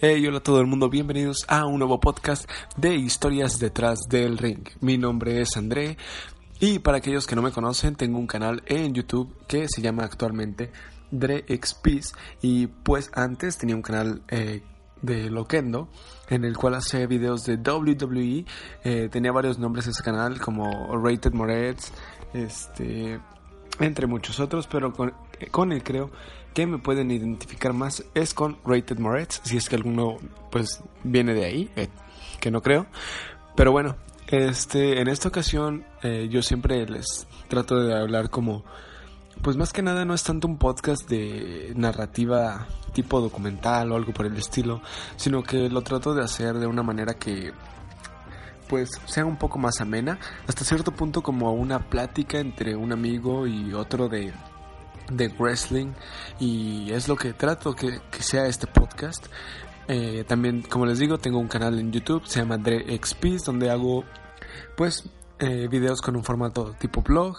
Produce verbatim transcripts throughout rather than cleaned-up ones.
Hey, hola a todo el mundo, bienvenidos a un nuevo podcast de Historias Detrás del Ring. Mi nombre es André y para aquellos que no me conocen, tengo un canal en YouTube que se llama actualmente DrexPeace. Y pues antes tenía un canal eh, de Loquendo en el cual hacía videos de doble u doble u E. eh, Tenía varios nombres ese canal como Rated Moretz, este, entre muchos otros, pero con, con él creo que me pueden identificar más es con Rated Moretz, si es que alguno pues viene de ahí, eh, que no creo. Pero bueno, este en esta ocasión eh, yo siempre les trato de hablar como, pues más que nada no es tanto un podcast de narrativa tipo documental o algo por el estilo, sino que lo trato de hacer de una manera que pues sea un poco más amena, hasta cierto punto como una plática entre un amigo y otro de... de wrestling, y es lo que trato que, que sea este podcast. eh, También, como les digo, tengo un canal en YouTube, se llama DrexPeace, donde hago pues eh, videos con un formato tipo blog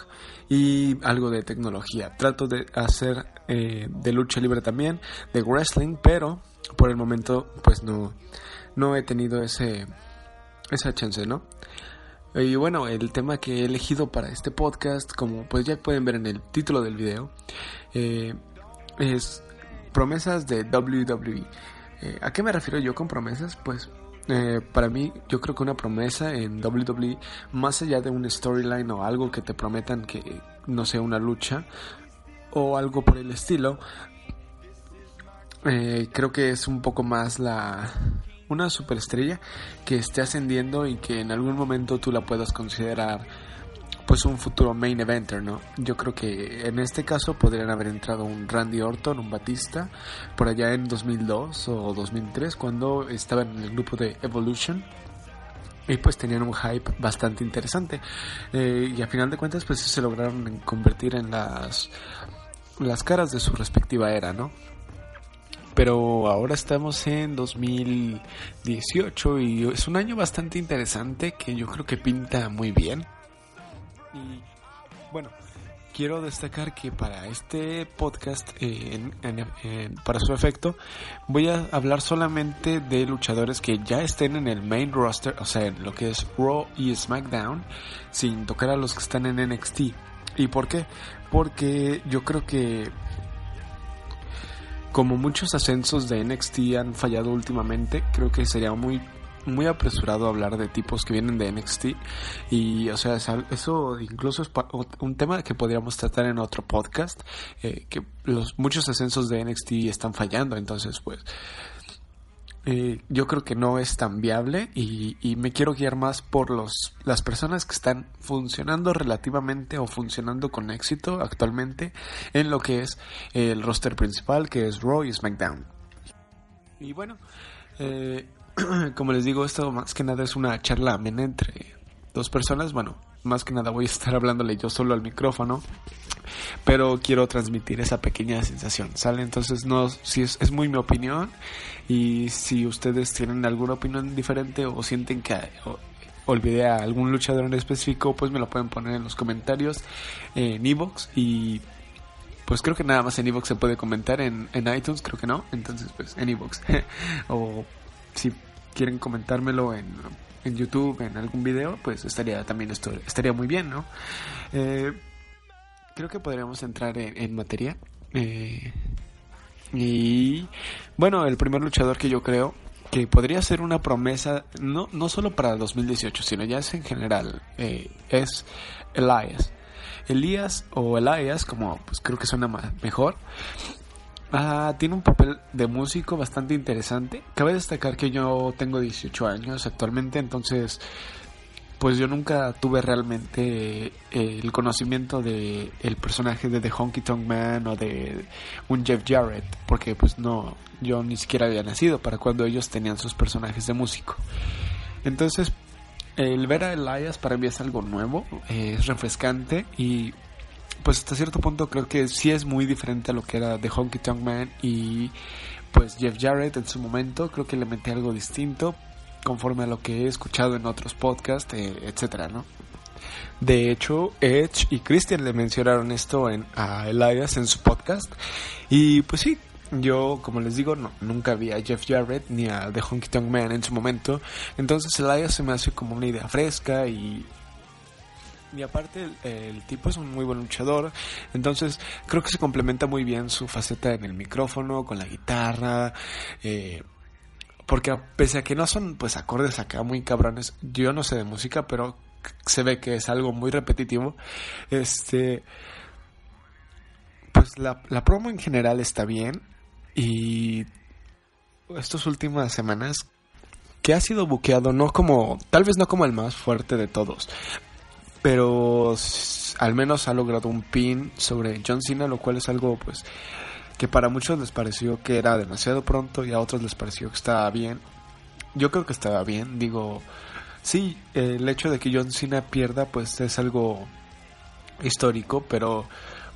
y algo de tecnología. Trato de hacer eh, de lucha libre también, de wrestling, pero por el momento pues no, no he tenido ese esa chance, ¿no? Y bueno, el tema que he elegido para este podcast, como pues ya pueden ver en el título del video, eh, es promesas de doble u doble u E. Eh, ¿A qué me refiero yo con promesas? Pues eh, para mí, yo creo que una promesa en doble u doble u E, más allá de un storyline o algo que te prometan que no sea una lucha o algo por el estilo, eh, creo que es un poco más la... una superestrella que esté ascendiendo y que en algún momento tú la puedas considerar pues un futuro main eventer, ¿no? Yo creo que en este caso podrían haber entrado un Randy Orton, un Batista, por allá en dos mil dos o dos mil tres, cuando estaba en el grupo de Evolution, y pues tenían un hype bastante interesante. Eh, y a final de cuentas pues se lograron convertir en las, las caras de su respectiva era, ¿no? Pero ahora estamos en dos mil dieciocho y es un año bastante interesante que yo creo que pinta muy bien. Y bueno, quiero destacar que para este podcast, eh, en, en, eh, para su efecto, voy a hablar solamente de luchadores que ya estén en el main roster, o sea, en lo que es Raw y SmackDown, sin tocar a los que están en N X T. ¿Y por qué? Porque yo creo que... como muchos ascensos de N X T han fallado últimamente, creo que sería muy muy apresurado hablar de tipos que vienen de N X T. Y, o sea, eso incluso es un tema que podríamos tratar en otro podcast, eh, que los muchos ascensos de N X T están fallando. Entonces, pues, eh, yo creo que no es tan viable y, y me quiero guiar más por los las personas que están funcionando relativamente o funcionando con éxito actualmente en lo que es el roster principal, que es Raw y SmackDown. Y bueno, eh, como les digo, esto más que nada es una charla amena entre dos personas. Bueno, más que nada voy a estar hablándole yo solo al micrófono, pero quiero transmitir esa pequeña sensación, ¿sale? Entonces, no, si es, es muy mi opinión, y si ustedes tienen alguna opinión diferente o sienten que o, olvidé a algún luchador en específico, pues me lo pueden poner en los comentarios eh, en iVoox, y pues creo que nada más en iVoox se puede comentar, en, en iTunes creo que no, entonces pues en iVoox o si quieren comentármelo en, en YouTube, en algún video, pues estaría también esto estaría muy bien, ¿no? Eh... Creo que podríamos entrar en, en materia. Eh, y bueno, el primer luchador que yo creo que podría ser una promesa, no, no solo para dos mil dieciocho, sino ya es en general, eh, es Elias. Elias o Elias, como pues creo que suena más, mejor. Ah, tiene un papel de músico bastante interesante. Cabe destacar que yo tengo dieciocho años actualmente, entonces... pues yo nunca tuve realmente el conocimiento de el personaje de The Honky Tonk Man o de un Jeff Jarrett, porque pues no, yo ni siquiera había nacido para cuando ellos tenían sus personajes de músico. Entonces, el ver a Elias para mí es algo nuevo, es refrescante y pues hasta cierto punto creo que sí es muy diferente a lo que era The Honky Tonk Man y pues Jeff Jarrett en su momento. Creo que le metí algo distinto conforme a lo que he escuchado en otros podcasts, etcétera, ¿no? De hecho, Edge y Christian le mencionaron esto en, a Elias en su podcast. Y pues sí, Yo, como les digo, no, nunca vi a Jeff Jarrett ni a The Honky Tonk Man en su momento. Entonces Elias se me hace como una idea fresca y... Y aparte el, el tipo es un muy buen luchador. Entonces creo que se complementa muy bien su faceta en el micrófono, con la guitarra. Eh, porque pese a que no son pues acordes acá muy cabrones, yo no sé de música, pero se ve que es algo muy repetitivo. Este... Pues la, la promo en general está bien. Y estas últimas semanas que ha sido buqueado, no como, tal vez no como el más fuerte de todos, pero al menos ha logrado un pin sobre John Cena, lo cual es algo pues que para muchos les pareció que era demasiado pronto y a otros les pareció que estaba bien. Yo creo que estaba bien. Digo, sí, el hecho de que John Cena pierda pues es algo histórico, pero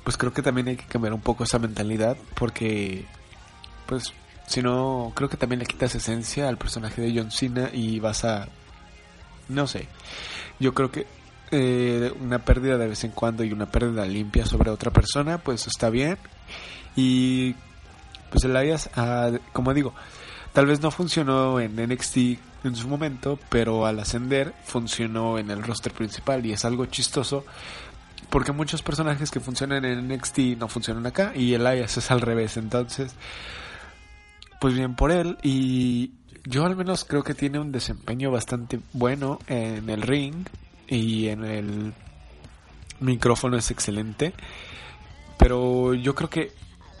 pues creo que también hay que cambiar un poco esa mentalidad, porque pues si no, creo que también le quitas esencia al personaje de John Cena y vas a, no sé, yo creo que eh, una pérdida de vez en cuando y una pérdida limpia sobre otra persona pues está bien. Y pues Elias, ah, como digo, tal vez no funcionó en N X T en su momento, pero al ascender funcionó en el roster principal y es algo chistoso. Porque muchos personajes que funcionan en N X T no funcionan acá, y Elias es al revés. Entonces, pues bien por él. Y yo al menos creo que tiene un desempeño bastante bueno en el ring, y en el micrófono es excelente. Pero yo creo que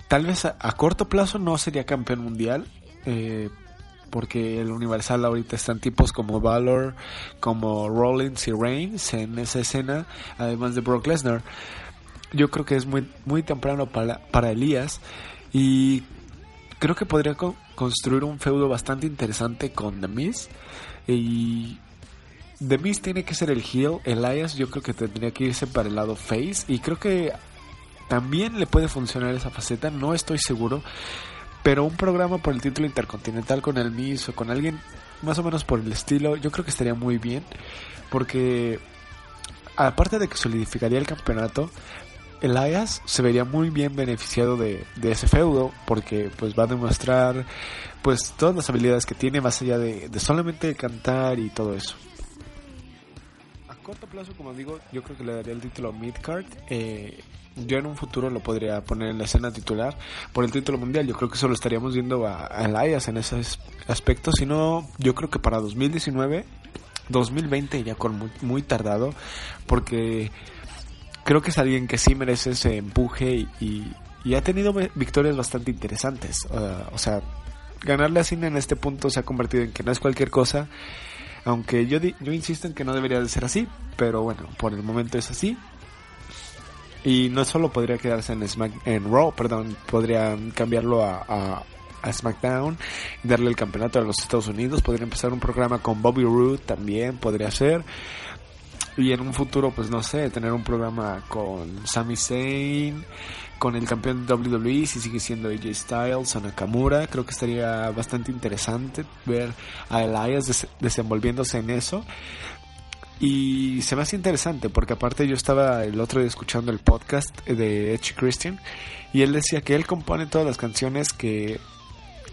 tal vez a, a corto plazo no sería campeón mundial, eh, porque el Universal ahorita están tipos como Balor, como Rollins y Reigns en esa escena, además de Brock Lesnar. Yo creo que es muy muy temprano para, para Elias, y creo que podría co- construir un feudo bastante interesante con The Miz. Y The Miz tiene que ser el heel, Elias yo creo que tendría que irse para el lado face, y creo que también le puede funcionar esa faceta, no estoy seguro. Pero un programa por el título intercontinental con el Miz o con alguien más o menos por el estilo, yo creo que estaría muy bien. Porque aparte de que solidificaría el campeonato, Elias se vería muy bien beneficiado de, de ese feudo. Porque pues va a demostrar pues todas las habilidades que tiene, más allá de, de solamente cantar y todo eso. A corto plazo, como digo, yo creo que le daría el título Midcard. Eh... Yo en un futuro lo podría poner en la escena titular por el título mundial. Yo creo que solo estaríamos viendo a, a Elias en ese aspecto. Si no, yo creo que para dos mil diecinueve, dos mil veinte ya con muy, muy tardado, porque creo que es alguien que sí merece ese empuje y, y, y ha tenido victorias bastante interesantes. Uh, o sea, ganarle a Cena en este punto se ha convertido en que no es cualquier cosa, aunque yo, di, yo insisto en que no debería de ser así, pero bueno, por el momento es así. Y no solo podría quedarse en Smack, en Raw, perdón, podrían cambiarlo a, a, a SmackDown y darle el campeonato a los Estados Unidos. Podría empezar un programa con Bobby Roode también, podría ser. Y en un futuro, pues no sé, tener un programa con Sami Zayn, con el campeón de W W E, si sigue siendo A J Styles o Nakamura. Creo que estaría bastante interesante ver a Elias des- desenvolviéndose en eso. Y se me hace interesante porque aparte yo estaba el otro día escuchando el podcast de Edge Christian, y él decía que él compone todas las canciones que,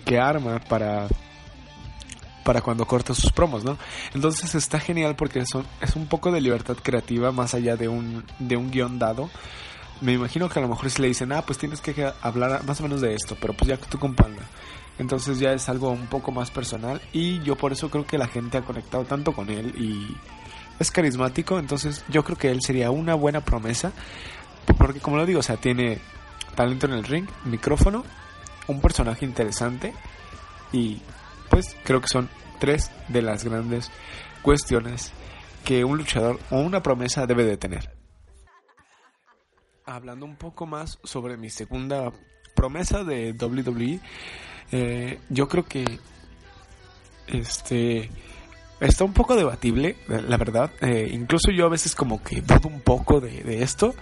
que arma para, para cuando corta sus promos, ¿no? Entonces está genial porque son, es un poco de libertad creativa más allá de un, de un guión dado. Me imagino que a lo mejor si le dicen, ah, pues tienes que hablar más o menos de esto, pero pues ya que tú compongas. Entonces ya es algo un poco más personal, y yo por eso creo que la gente ha conectado tanto con él y... Es carismático, entonces yo creo que él sería una buena promesa. Porque como lo digo, o sea, tiene talento en el ring, micrófono, un personaje interesante. Y pues creo que son tres de las grandes cuestiones que un luchador o una promesa debe de tener. Hablando un poco más sobre mi segunda promesa de W W E, eh, yo creo que Este... está un poco debatible, la verdad. Eh, incluso yo a veces como que dudo un poco de, de esto.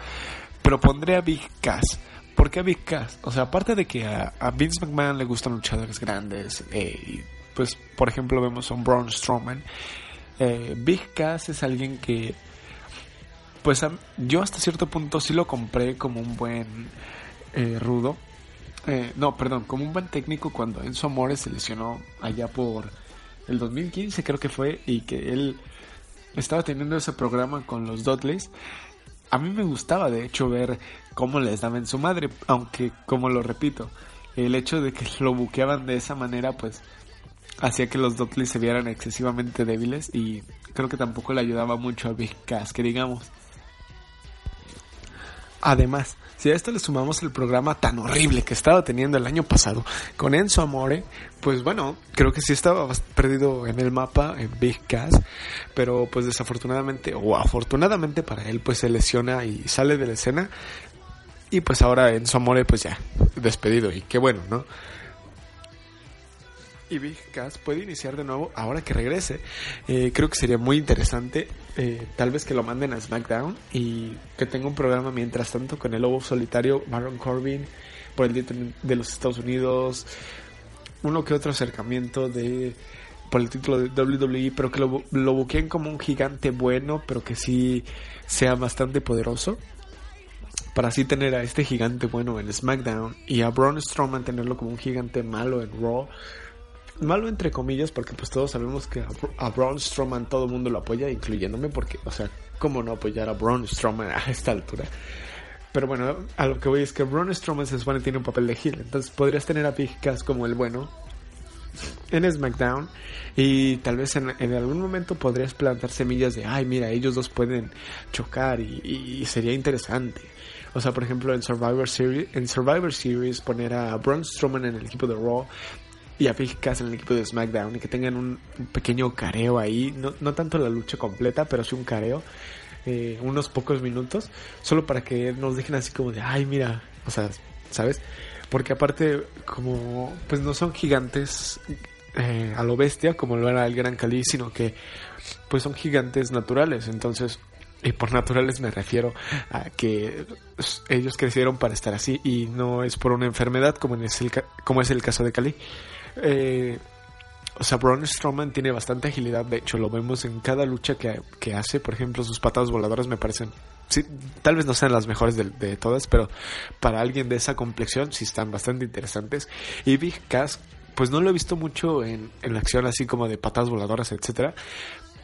Pero pondré a Big Cass. ¿Por qué a Big Cass? O sea, aparte de que a, a Vince McMahon le gustan luchadores grandes. Eh, y pues, por ejemplo, vemos a un Braun Strowman. Eh, Big Cass es alguien que... Pues a, yo hasta cierto punto sí lo compré como un buen eh, rudo. eh, no, perdón, como un buen técnico cuando Enzo Amore se lesionó allá por el dos mil quince, creo que fue, y que él estaba teniendo ese programa con los Dudley's. A mí me gustaba, de hecho, ver cómo les daban su madre, aunque, como lo repito, el hecho de que lo buqueaban de esa manera, pues, hacía que los Dudley se vieran excesivamente débiles, y creo que tampoco le ayudaba mucho a Big Cass, que digamos. Además, si a esto le sumamos el programa tan horrible que estaba teniendo el año pasado con Enzo Amore, pues bueno, creo que sí estaba perdido en el mapa en Big Cass, pero pues desafortunadamente o afortunadamente para él, pues se lesiona y sale de la escena, y pues ahora Enzo Amore pues ya despedido, y qué bueno, ¿no? Y Big Cass puede iniciar de nuevo ahora que regrese. Eh, creo que sería muy interesante, eh, tal vez que lo manden a SmackDown y que tenga un programa mientras tanto con el lobo solitario Baron Corbin por el día de los Estados Unidos, uno que otro acercamiento de por el título de doble u doble u E, pero que lo, lo buqueen como un gigante bueno, pero que sí sea bastante poderoso, para así tener a este gigante bueno en SmackDown y a Braun Strowman tenerlo como un gigante malo en Raw. Malo entre comillas, porque pues todos sabemos que a Braun Strowman todo el mundo lo apoya, incluyéndome, porque, o sea, ¿cómo no apoyar a Braun Strowman a esta altura? Pero bueno, a lo que voy es que Braun Strowman se supone tiene un papel de heel, entonces podrías tener a Big Cass como el bueno en SmackDown, y tal vez en, en algún momento podrías plantar semillas de, ay mira, ellos dos pueden chocar y, y sería interesante. O sea, por ejemplo, en Survivor Series, en Survivor Series poner a Braun Strowman en el equipo de Raw y a Big Cass en el equipo de SmackDown, y que tengan un pequeño careo ahí, no, no tanto la lucha completa, pero sí un careo, eh, unos pocos minutos, solo para que nos dejen así como de, ay mira, o sea, ¿sabes? Porque aparte, como pues no son gigantes eh, a lo bestia como lo era el Gran Khali, sino que pues son gigantes naturales, entonces, y por naturales me refiero a que ellos crecieron para estar así, y no es por una enfermedad como es el, como es el caso de Khali. Eh, o sea, Braun Strowman tiene bastante agilidad. De hecho, lo vemos en cada lucha que, que hace. Por ejemplo, sus patadas voladoras me parecen, sí, tal vez no sean las mejores de, de todas, pero para alguien de esa complexión sí están bastante interesantes. Y Big Cass, pues no lo he visto mucho en, en acción así como de patadas voladoras, etcétera,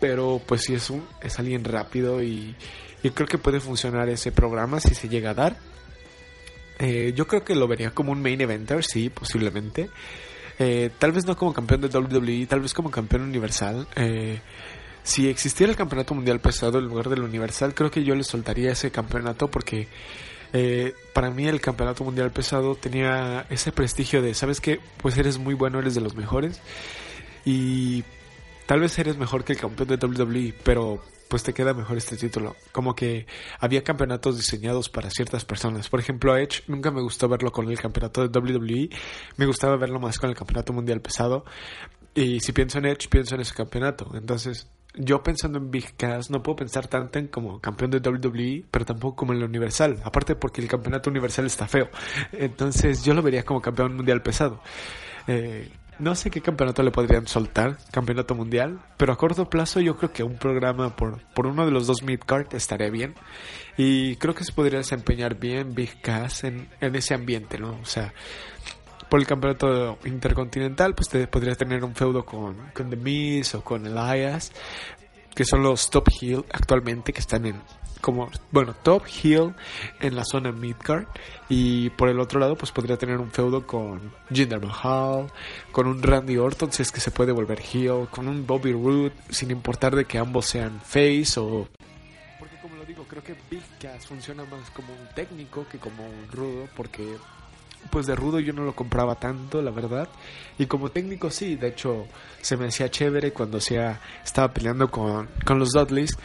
pero pues sí es, un, es alguien rápido, y, y creo que puede funcionar ese programa si se llega a dar. eh, Yo creo que lo vería como un main eventer, sí, posiblemente. Eh, tal vez no como campeón de doble u doble u E, tal vez como campeón universal. Eh, si existiera el campeonato mundial pesado en lugar del universal, creo que yo le soltaría ese campeonato, porque eh, para mí el campeonato mundial pesado tenía ese prestigio de, ¿sabes qué? Pues eres muy bueno, eres de los mejores, y tal vez eres mejor que el campeón de doble u doble u E, pero pues te queda mejor este título. Como que había campeonatos diseñados para ciertas personas. Por ejemplo, a Edge nunca me gustó verlo con el campeonato de doble u doble u E. Me gustaba verlo más con el campeonato mundial pesado. Y si pienso en Edge, pienso en ese campeonato. Entonces, yo pensando en Big Cass, no puedo pensar tanto en como campeón de doble u doble u E, pero tampoco como en el universal. Aparte porque el campeonato universal está feo. Entonces, yo lo vería como campeón mundial pesado. Eh... No sé qué campeonato le podrían soltar, campeonato mundial, pero a corto plazo yo creo que un programa por, por uno de los dos Midcard estaría bien, y creo que se podría desempeñar bien Big Cass en, en ese ambiente, ¿no? O sea, por el campeonato intercontinental, pues te podrías tener un feudo con, con The Miz o con Elias, que son los top heel actualmente, que están en, como, bueno, top heel en la zona Midcard. Y por el otro lado, pues podría tener un feudo con Jinder Mahal, con un Randy Orton, si es que se puede volver heel, con un Bobby Roode, sin importar de que ambos sean face o... Porque como lo digo, creo que Big Cass funciona más como un técnico que como un rudo, porque pues de rudo yo no lo compraba tanto, la verdad. Y como técnico sí, de hecho se me hacía chévere cuando sea, estaba peleando con, con los Dudleys,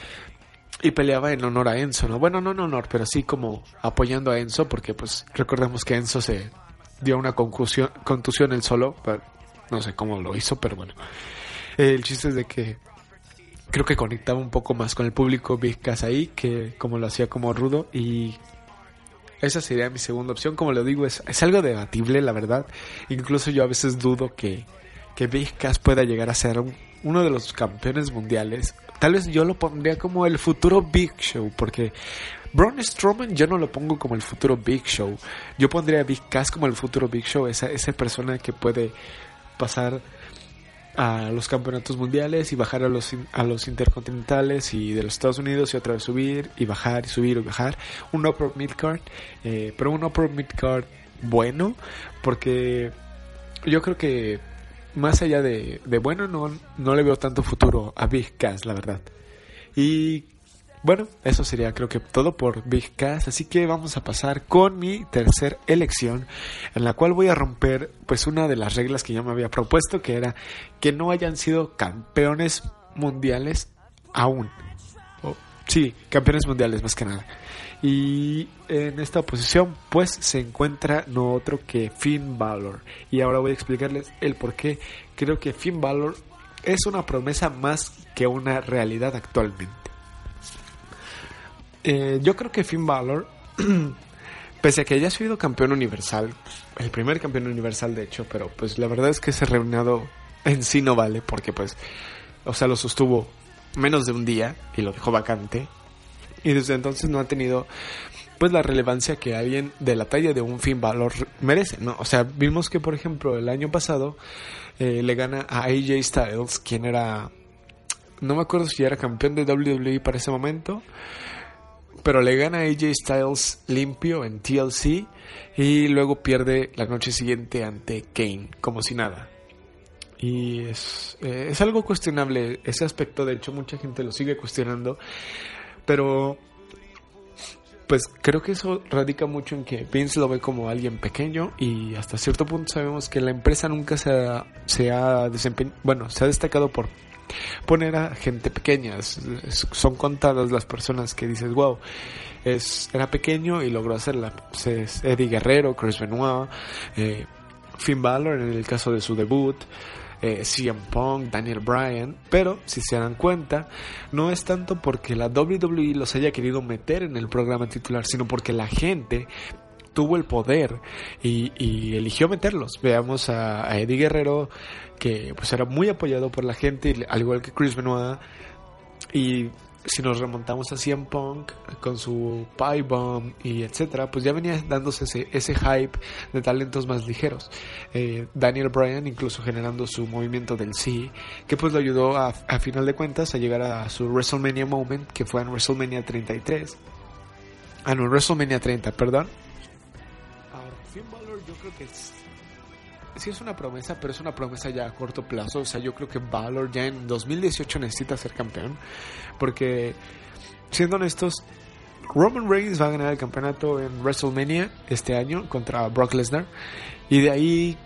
y peleaba en honor a Enzo, ¿no? Bueno, no en honor, pero sí como apoyando a Enzo, porque pues recordamos que Enzo se dio una concusión, contusión él solo, pero no sé cómo lo hizo, pero bueno. Eh, el chiste es de que creo que conectaba un poco más con el público Big Cass ahí, que como lo hacía como rudo, y esa sería mi segunda opción. Como lo digo, es, es algo debatible, la verdad. Incluso yo a veces dudo que, que Big Cass pueda llegar a ser un, uno de los campeones mundiales. Tal vez yo lo pondría como el futuro Big Show, porque Braun Strowman yo no lo pongo como el futuro Big Show. Yo pondría a Big Cass como el futuro Big Show, esa, esa persona que puede pasar a los campeonatos mundiales y bajar a los a los intercontinentales y de los Estados Unidos y otra vez subir y bajar y subir y bajar. Un upper midcard, eh, pero un upper midcard bueno, porque yo creo que más allá de, de bueno no, no le veo tanto futuro a Big Cass, la verdad. Y bueno, eso sería creo que todo por Big Cass, así que vamos a pasar con mi tercer elección, en la cual voy a romper pues una de las reglas que yo me había propuesto, que era que no hayan sido campeones mundiales aún. Oh, sí, campeones mundiales más que nada. Y en esta posición pues se encuentra no otro que Finn Balor, y ahora voy a explicarles el por qué creo que Finn Balor es una promesa más que una realidad actualmente. Eh, yo creo que Finn Balor, pese a que haya sido campeón universal, el primer campeón universal de hecho, pero pues la verdad es que ese reinado en sí no vale, porque pues, o sea, lo sostuvo menos de un día y lo dejó vacante, y desde entonces no ha tenido pues la relevancia que alguien de la talla de un Finn Balor merece, ¿no? O sea, vimos que por ejemplo el año pasado eh, le gana a A J Styles, quien era, no me acuerdo si era campeón de doble u doble u E para ese momento, pero le gana a A J Styles limpio en T L C y luego pierde la noche siguiente ante Kane, como si nada. Y es, eh, es algo cuestionable ese aspecto, de hecho mucha gente lo sigue cuestionando, pero pues creo que eso radica mucho en que Vince lo ve como alguien pequeño, y hasta cierto punto sabemos que la empresa nunca se ha, se ha desempeñado, bueno, se ha destacado por poner a gente pequeña. Son contadas las personas que dices wow, es, era pequeño y logró hacerla. Entonces, Eddie Guerrero, Chris Benoit, eh, Finn Balor en el caso de su debut, eh, C M Punk, Daniel Bryan. Pero si se dan cuenta, no es tanto porque la doble u doble u E los haya querido meter en el programa titular, sino porque la gente tuvo el poder y, y eligió meterlos. Veamos a, a Eddie Guerrero, que pues era muy apoyado por la gente, al igual que Chris Benoit. Y si nos remontamos a C M Punk con su Pie Bomb y etcétera, pues ya venía dándose ese, ese hype de talentos más ligeros. eh, Daniel Bryan incluso generando su movimiento del sí, que pues lo ayudó a, a final de cuentas a llegar a su WrestleMania moment, que fue en WrestleMania treinta y tres. Ah no, WrestleMania treinta, perdón. Yo creo que es, sí es una promesa, pero es una promesa ya a corto plazo. O sea, yo creo que Balor ya en dos mil dieciocho necesita ser campeón, porque siendo honestos, Roman Reigns va a ganar el campeonato en WrestleMania este año contra Brock Lesnar, y de ahí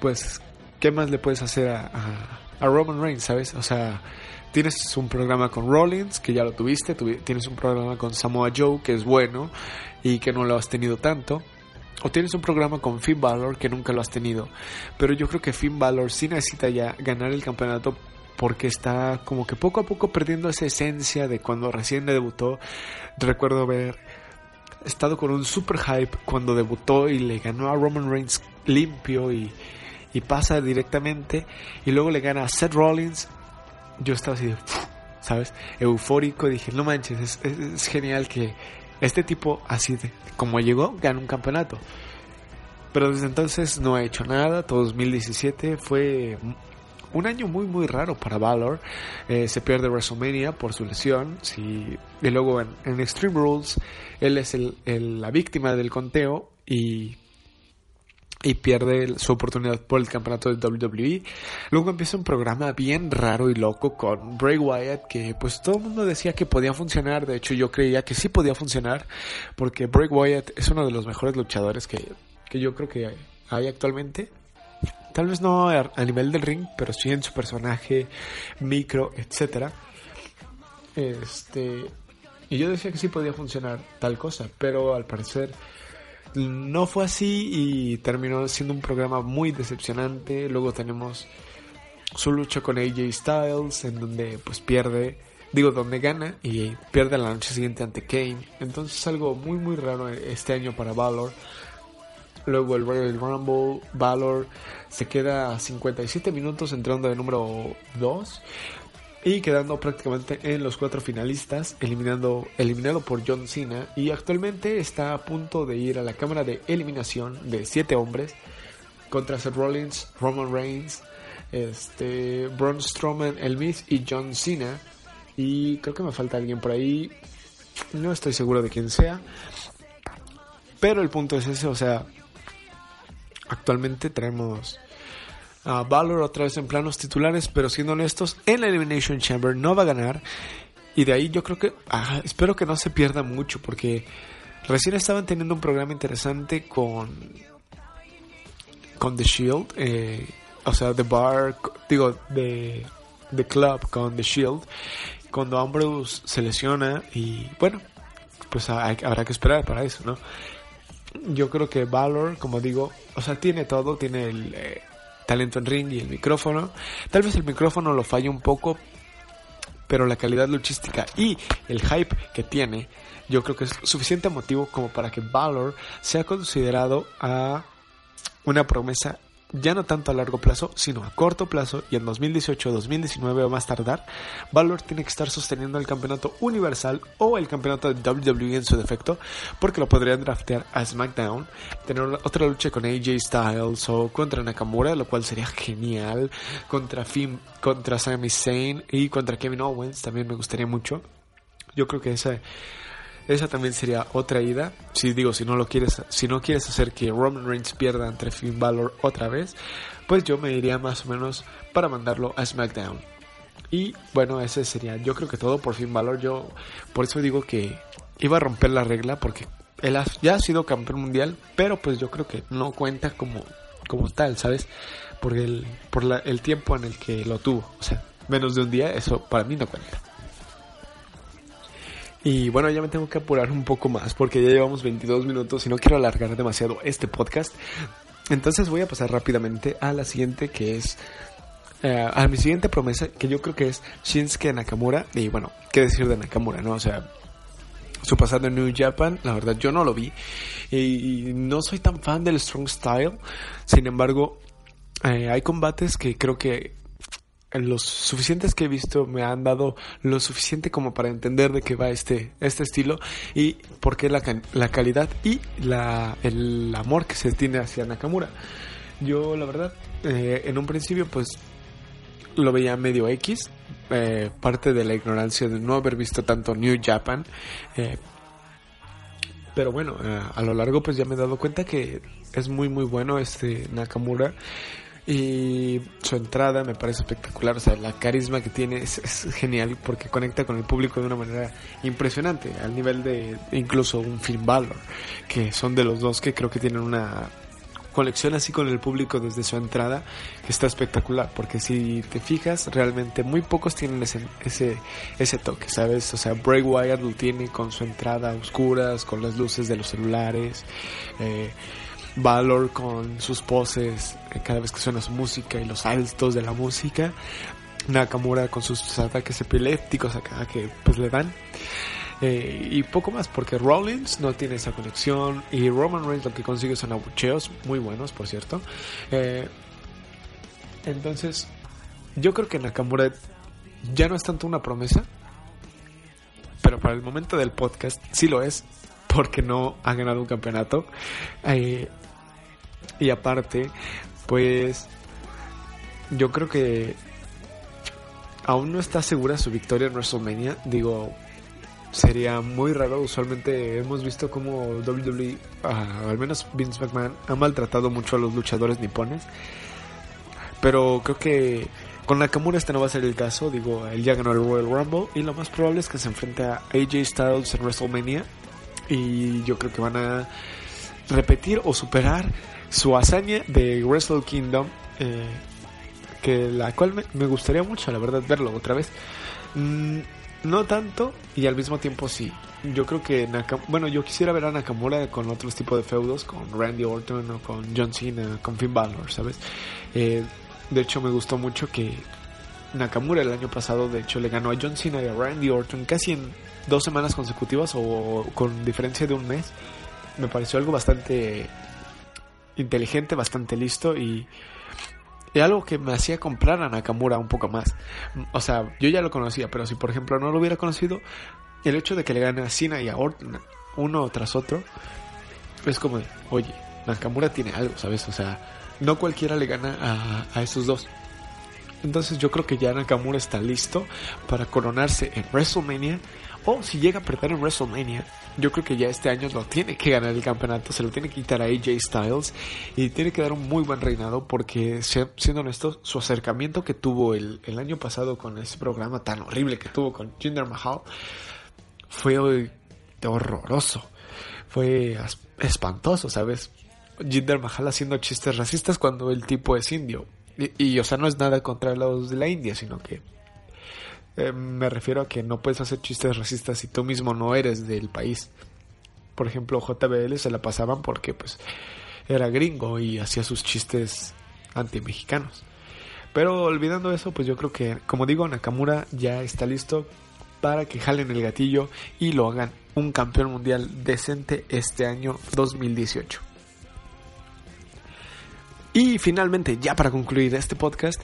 pues ¿qué más le puedes hacer a, a, a Roman Reigns, sabes? O sea, tienes un programa con Rollins, que ya lo tuviste, tuvi, tienes un programa con Samoa Joe, que es bueno y que no lo has tenido tanto, o tienes un programa con Finn Balor que nunca lo has tenido. Pero yo creo que Finn Balor sí necesita ya ganar el campeonato, porque está como que poco a poco perdiendo esa esencia de cuando recién debutó. Recuerdo haber estado con un super hype cuando debutó y le ganó a Roman Reigns limpio y, y pasa directamente, y luego le gana a Seth Rollins. Yo estaba así de, ¿sabes? Eufórico, dije, no manches, es, es, es genial que este tipo, así de, como llegó, ganó un campeonato. Pero desde entonces no ha hecho nada. Todo dos mil diecisiete fue un año muy muy raro para Balor. Eh, se pierde WrestleMania por su lesión. Sí. Y luego en, en Extreme Rules, él es el, el, la víctima del conteo y, y pierde su oportunidad por el campeonato de doble u doble u E. Luego empieza un programa bien raro y loco con Bray Wyatt, que pues todo el mundo decía que podía funcionar. De hecho yo creía que sí podía funcionar, porque Bray Wyatt es uno de los mejores luchadores que, que yo creo que hay, hay actualmente. Tal vez no a, a nivel del ring, pero sí en su personaje, micro, etcétera. Este, y yo decía que sí podía funcionar tal cosa, pero al parecer no fue así y terminó siendo un programa muy decepcionante. Luego tenemos su lucha con A J Styles, en donde pues pierde, digo, donde gana y pierde la noche siguiente ante Kane. Entonces algo muy muy raro este año para Balor. Luego el Royal Rumble, Balor se queda cincuenta y siete minutos entrando de número dos y quedando prácticamente en los cuatro finalistas, eliminando, eliminado por John Cena, y actualmente está a punto de ir a la cámara de eliminación de siete hombres contra Seth Rollins, Roman Reigns, este, Braun Strowman, el Miz y John Cena, y creo que me falta alguien por ahí, no estoy seguro de quién sea, pero el punto es ese. O sea, actualmente tenemos a Balor otra vez en planos titulares, pero siendo honestos, en la Elimination Chamber no va a ganar, y de ahí yo creo que ah, espero que no se pierda mucho, porque recién estaban teniendo un programa interesante con con The Shield, eh, o sea The Bar, digo The, The Club con The Shield, cuando Ambrose se lesiona, y bueno, pues hay, habrá que esperar para eso, ¿no? Yo creo que Balor, como digo, o sea, tiene todo, tiene el eh, talento en ring y el micrófono. Tal vez el micrófono lo falle un poco, pero la calidad luchística y el hype que tiene, yo creo que es suficiente motivo como para que Balor sea considerado a una promesa, ya no tanto a largo plazo, sino a corto plazo, y en dos mil dieciocho, dos mil diecinueve o más tardar, Balor tiene que estar sosteniendo el campeonato universal o el campeonato de doble u doble u E en su defecto, porque lo podrían draftear a SmackDown, tener otra lucha con A J Styles o contra Nakamura, lo cual sería genial, contra Finn, contra Sami Zayn y contra Kevin Owens, también me gustaría mucho. Yo creo que esa Esa también sería otra ida. Si digo, si no lo quieres, si no quieres hacer que Roman Reigns pierda entre Finn Balor otra vez, pues yo me iría más o menos para mandarlo a SmackDown. Y bueno, ese sería, yo creo que todo por Finn Balor. Yo por eso digo que iba a romper la regla, porque él ha, ya ha sido campeón mundial, pero pues yo creo que no cuenta como, como tal, ¿sabes? Por el, por la, el tiempo en el que lo tuvo. O sea, menos de un día, eso para mí no cuenta. Y bueno, ya me tengo que apurar un poco más porque ya llevamos veintidós minutos y no quiero alargar demasiado este podcast. Entonces voy a pasar rápidamente a la siguiente, que es eh, a mi siguiente promesa, que yo creo que es Shinsuke Nakamura. Y bueno, qué decir de Nakamura, ¿no? O sea, su pasado en New Japan, la verdad yo no lo vi y no soy tan fan del Strong Style. Sin embargo, eh, hay combates que creo que los suficientes que he visto me han dado lo suficiente como para entender de qué va este, este estilo y por qué la, la calidad y la, el amor que se tiene hacia Nakamura. Yo la verdad eh, en un principio pues lo veía medio X, eh, parte de la ignorancia de no haber visto tanto New Japan, eh, pero bueno, eh, a lo largo pues ya me he dado cuenta que es muy muy bueno este Nakamura. Y su entrada me parece espectacular, o sea, la carisma que tiene es, es genial porque conecta con el público de una manera impresionante, al nivel de incluso un Finn Balor, que son de los dos que creo que tienen una conexión así con el público desde su entrada, que está espectacular, porque si te fijas, realmente muy pocos tienen ese, ese, ese toque, ¿sabes? O sea, Bray Wyatt lo tiene con su entrada a oscuras, con las luces de los celulares, eh... Balor con sus poses cada vez que suena su música y los altos de la música, Nakamura con sus ataques epilépticos acá que pues le dan, eh, y poco más, porque Rollins no tiene esa conexión y Roman Reigns lo que consigue son abucheos muy buenos, por cierto, eh, entonces yo creo que Nakamura ya no es tanto una promesa, pero para el momento del podcast sí lo es, porque no ha ganado un campeonato. Eh, y aparte, pues yo creo que aún no está segura su victoria en WrestleMania. Digo, sería muy raro. Usualmente hemos visto como doble u doble u E, uh, al menos Vince McMahon, ha maltratado mucho a los luchadores nipones. Pero creo que con Nakamura este no va a ser el caso. Digo, él ya ganó el Royal Rumble y lo más probable es que se enfrente a A J Styles en WrestleMania. Y yo creo que van a repetir o superar su hazaña de Wrestle Kingdom, eh, que la cual me, me gustaría mucho, la verdad, verlo otra vez. Mm, no tanto y al mismo tiempo sí. Yo creo que Nakam- bueno, yo quisiera ver a Nakamura con otros tipos de feudos, con Randy Orton o con John Cena, con Finn Balor, ¿sabes? Eh, de hecho me gustó mucho que Nakamura el año pasado, de hecho, le ganó a John Cena y a Randy Orton casi en dos semanas consecutivas o con diferencia de un mes. Me pareció algo bastante inteligente, bastante listo y... y algo que me hacía comprar a Nakamura un poco más. O sea, yo ya lo conocía, pero si por ejemplo no lo hubiera conocido, el hecho de que le gane a Cena y a Orton uno tras otro, es como de, oye, Nakamura tiene algo, ¿sabes? O sea, no cualquiera le gana a, a esos dos. Entonces yo creo que ya Nakamura está listo para coronarse en WrestleMania. O si llega a perder en WrestleMania, yo creo que ya este año lo tiene que ganar el campeonato, se lo tiene que quitar a A J Styles y tiene que dar un muy buen reinado, porque siendo honestos, su acercamiento que tuvo el, el año pasado con ese programa tan horrible que tuvo con Jinder Mahal fue horroroso, fue espantoso, ¿sabes? Jinder Mahal haciendo chistes racistas cuando el tipo es indio y, y o sea, no es nada contra los de la India, sino que me refiero a que no puedes hacer chistes racistas si tú mismo no eres del país. Por ejemplo, J B L se la pasaban porque pues era gringo y hacía sus chistes anti-mexicanos. Pero olvidando eso, pues yo creo que, como digo, Nakamura ya está listo para que jalen el gatillo y lo hagan un campeón mundial decente este año dos mil dieciocho. Y finalmente, ya para concluir este podcast,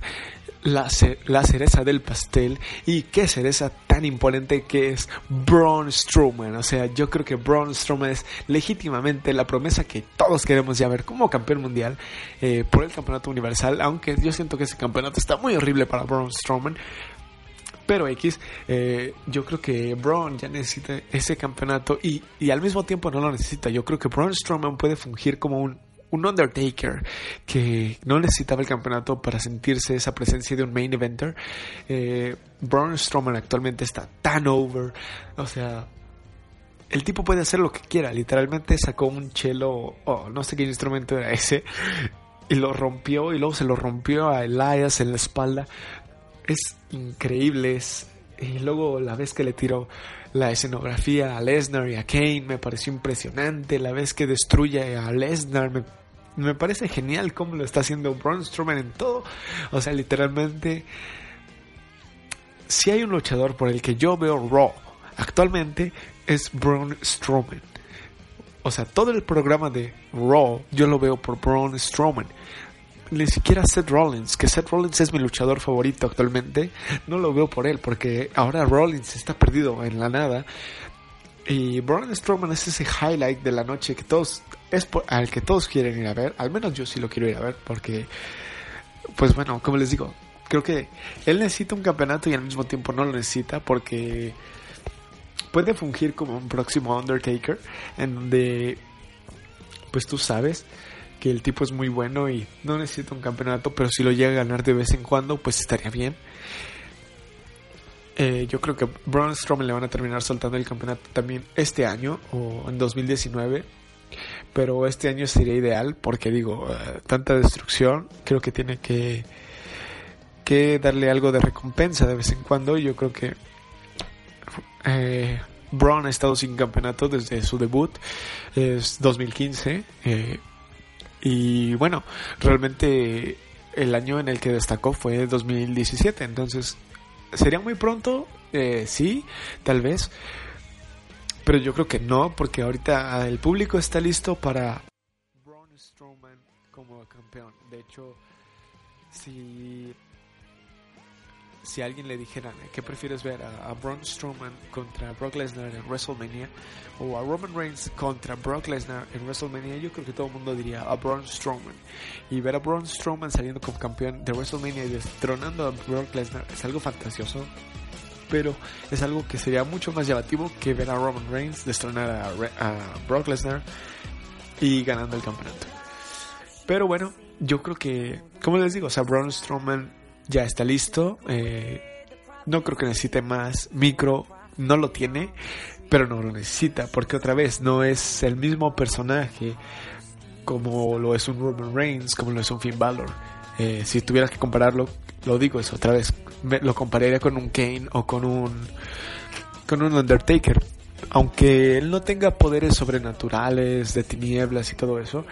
la, ce- la cereza del pastel, y qué cereza tan imponente que es Braun Strowman. O sea, yo creo que Braun Strowman es legítimamente la promesa que todos queremos ya ver como campeón mundial eh, por el campeonato universal, aunque yo siento que ese campeonato está muy horrible para Braun Strowman. Pero X, eh, yo creo que Braun ya necesita ese campeonato y, y al mismo tiempo no lo necesita. Yo creo que Braun Strowman puede fungir como un Un Undertaker que no necesitaba el campeonato para sentirse esa presencia de un main eventer. eh, Braun Strowman actualmente está tan over, o sea, el tipo puede hacer lo que quiera, literalmente sacó un chelo, oh, no sé qué instrumento era ese, y lo rompió, y luego se lo rompió a Elias en la espalda, es increíble, es... Y luego la vez que le tiró la escenografía a Lesnar y a Kane me pareció impresionante. La vez que destruye a Lesnar me, me parece genial cómo lo está haciendo Braun Strowman en todo. O sea, literalmente, si hay un luchador por el que yo veo Raw actualmente, es Braun Strowman. O sea, todo el programa de Raw yo lo veo por Braun Strowman. Ni siquiera Seth Rollins, que Seth Rollins es mi luchador favorito actualmente, no lo veo por él, porque ahora Rollins está perdido en la nada. Y Braun Strowman es ese highlight de la noche que todos, es por, al que todos quieren ir a ver. Al menos yo sí lo quiero ir a ver, porque, pues bueno, como les digo, creo que él necesita un campeonato y al mismo tiempo no lo necesita, porque puede fungir como un próximo Undertaker, en donde, pues tú sabes que el tipo es muy bueno y no necesita un campeonato, pero si lo llega a ganar de vez en cuando, pues estaría bien. Eh, yo creo que Braun Strowman le van a terminar soltando el campeonato también este año o en dos mil diecinueve, pero este año sería ideal porque, digo, eh, tanta destrucción, creo que tiene que, que darle algo de recompensa de vez en cuando. Yo creo que eh, Braun ha estado sin campeonato desde su debut, es dos mil quince, eh, y bueno, realmente el año en el que destacó fue dos mil diecisiete, entonces sería muy pronto, eh, sí, tal vez, pero yo creo que no, porque ahorita el público está listo para Braun Strowman como campeón. De hecho, si, si alguien le dijera, ¿qué prefieres ver? ¿A, a Braun Strowman contra Brock Lesnar en WrestleMania o a Roman Reigns contra Brock Lesnar en WrestleMania? Yo creo que todo el mundo diría a Braun Strowman, y ver a Braun Strowman saliendo como campeón de WrestleMania y destronando a Brock Lesnar es algo fantasioso, pero es algo que sería mucho más llamativo que ver a Roman Reigns destronar a, Re- a Brock Lesnar y ganando el campeonato. Pero bueno, yo creo que, como les digo, o sea, Braun Strowman ya está listo, eh, no creo que necesite más micro, no lo tiene, pero no lo necesita, porque otra vez no es el mismo personaje como lo es un Roman Reigns, como lo es un Finn Balor. Eh, si tuvieras que compararlo, lo digo eso otra vez, me, lo compararía con un Kane o con un, con un Undertaker. Aunque él no tenga poderes sobrenaturales, de tinieblas y todo eso,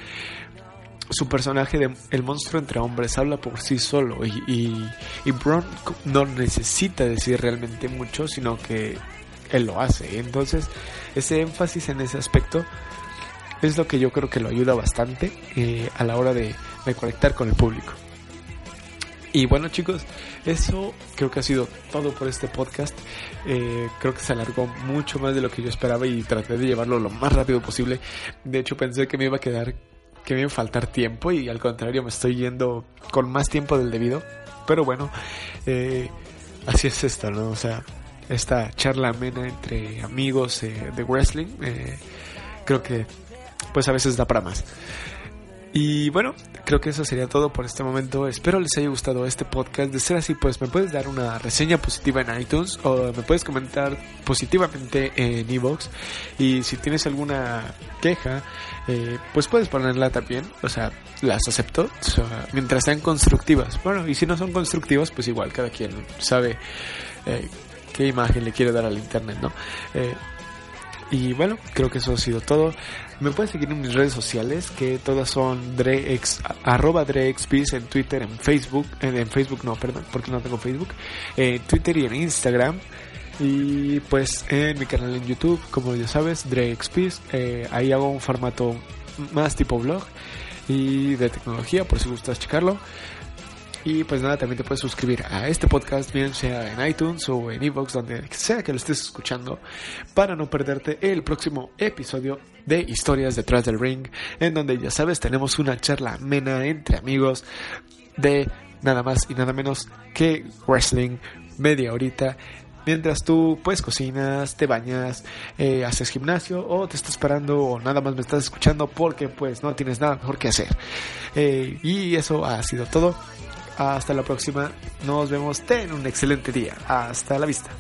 su personaje de el monstruo entre hombres habla por sí solo, y, y, y Braun no necesita decir realmente mucho, sino que él lo hace. Entonces, ese énfasis en ese aspecto es lo que yo creo que lo ayuda bastante eh, a la hora de, de conectar con el público. Y bueno, chicos, eso creo que ha sido todo por este podcast. Eh, creo que se alargó mucho más de lo que yo esperaba y traté de llevarlo lo más rápido posible. De hecho, pensé que me iba a quedar, que me iba a faltar tiempo, y al contrario, me estoy yendo con más tiempo del debido. Pero bueno, eh, así es esto, ¿no? O sea, esta charla amena entre amigos eh, de wrestling, eh, creo que pues a veces da para más. Y bueno, creo que eso sería todo por este momento. Espero les haya gustado este podcast. De ser así, pues me puedes dar una reseña positiva en iTunes, o me puedes comentar positivamente en iVoox. Y si tienes alguna queja, eh, pues puedes ponerla también. O sea, las acepto, o sea, mientras sean constructivas. Bueno, y si no son constructivas, pues igual, cada quien sabe eh, qué imagen le quiere dar al internet, ¿no? Eh, Y bueno, creo que eso ha sido todo. Me pueden seguir en mis redes sociales, que todas son drex, arroba DrexPeace en Twitter, en Facebook, en, en Facebook no, perdón, porque no tengo Facebook, en Twitter y en Instagram. Y pues en mi canal en YouTube, como ya sabes, DrexPeace, eh, ahí hago un formato más tipo blog y de tecnología, por si gustas checarlo. Y pues nada, también te puedes suscribir a este podcast, bien sea en iTunes o en iVoox, donde sea que lo estés escuchando, para no perderte el próximo episodio de Historias Detrás del Ring, en donde, ya sabes, tenemos una charla amena entre amigos de nada más y nada menos que wrestling, media horita, mientras tú pues cocinas, te bañas, eh, haces gimnasio, o te estás parando, o nada más me estás escuchando porque pues no tienes nada mejor que hacer. Eh, y eso ha sido todo. Hasta la próxima, nos vemos, ten un excelente día, hasta la vista.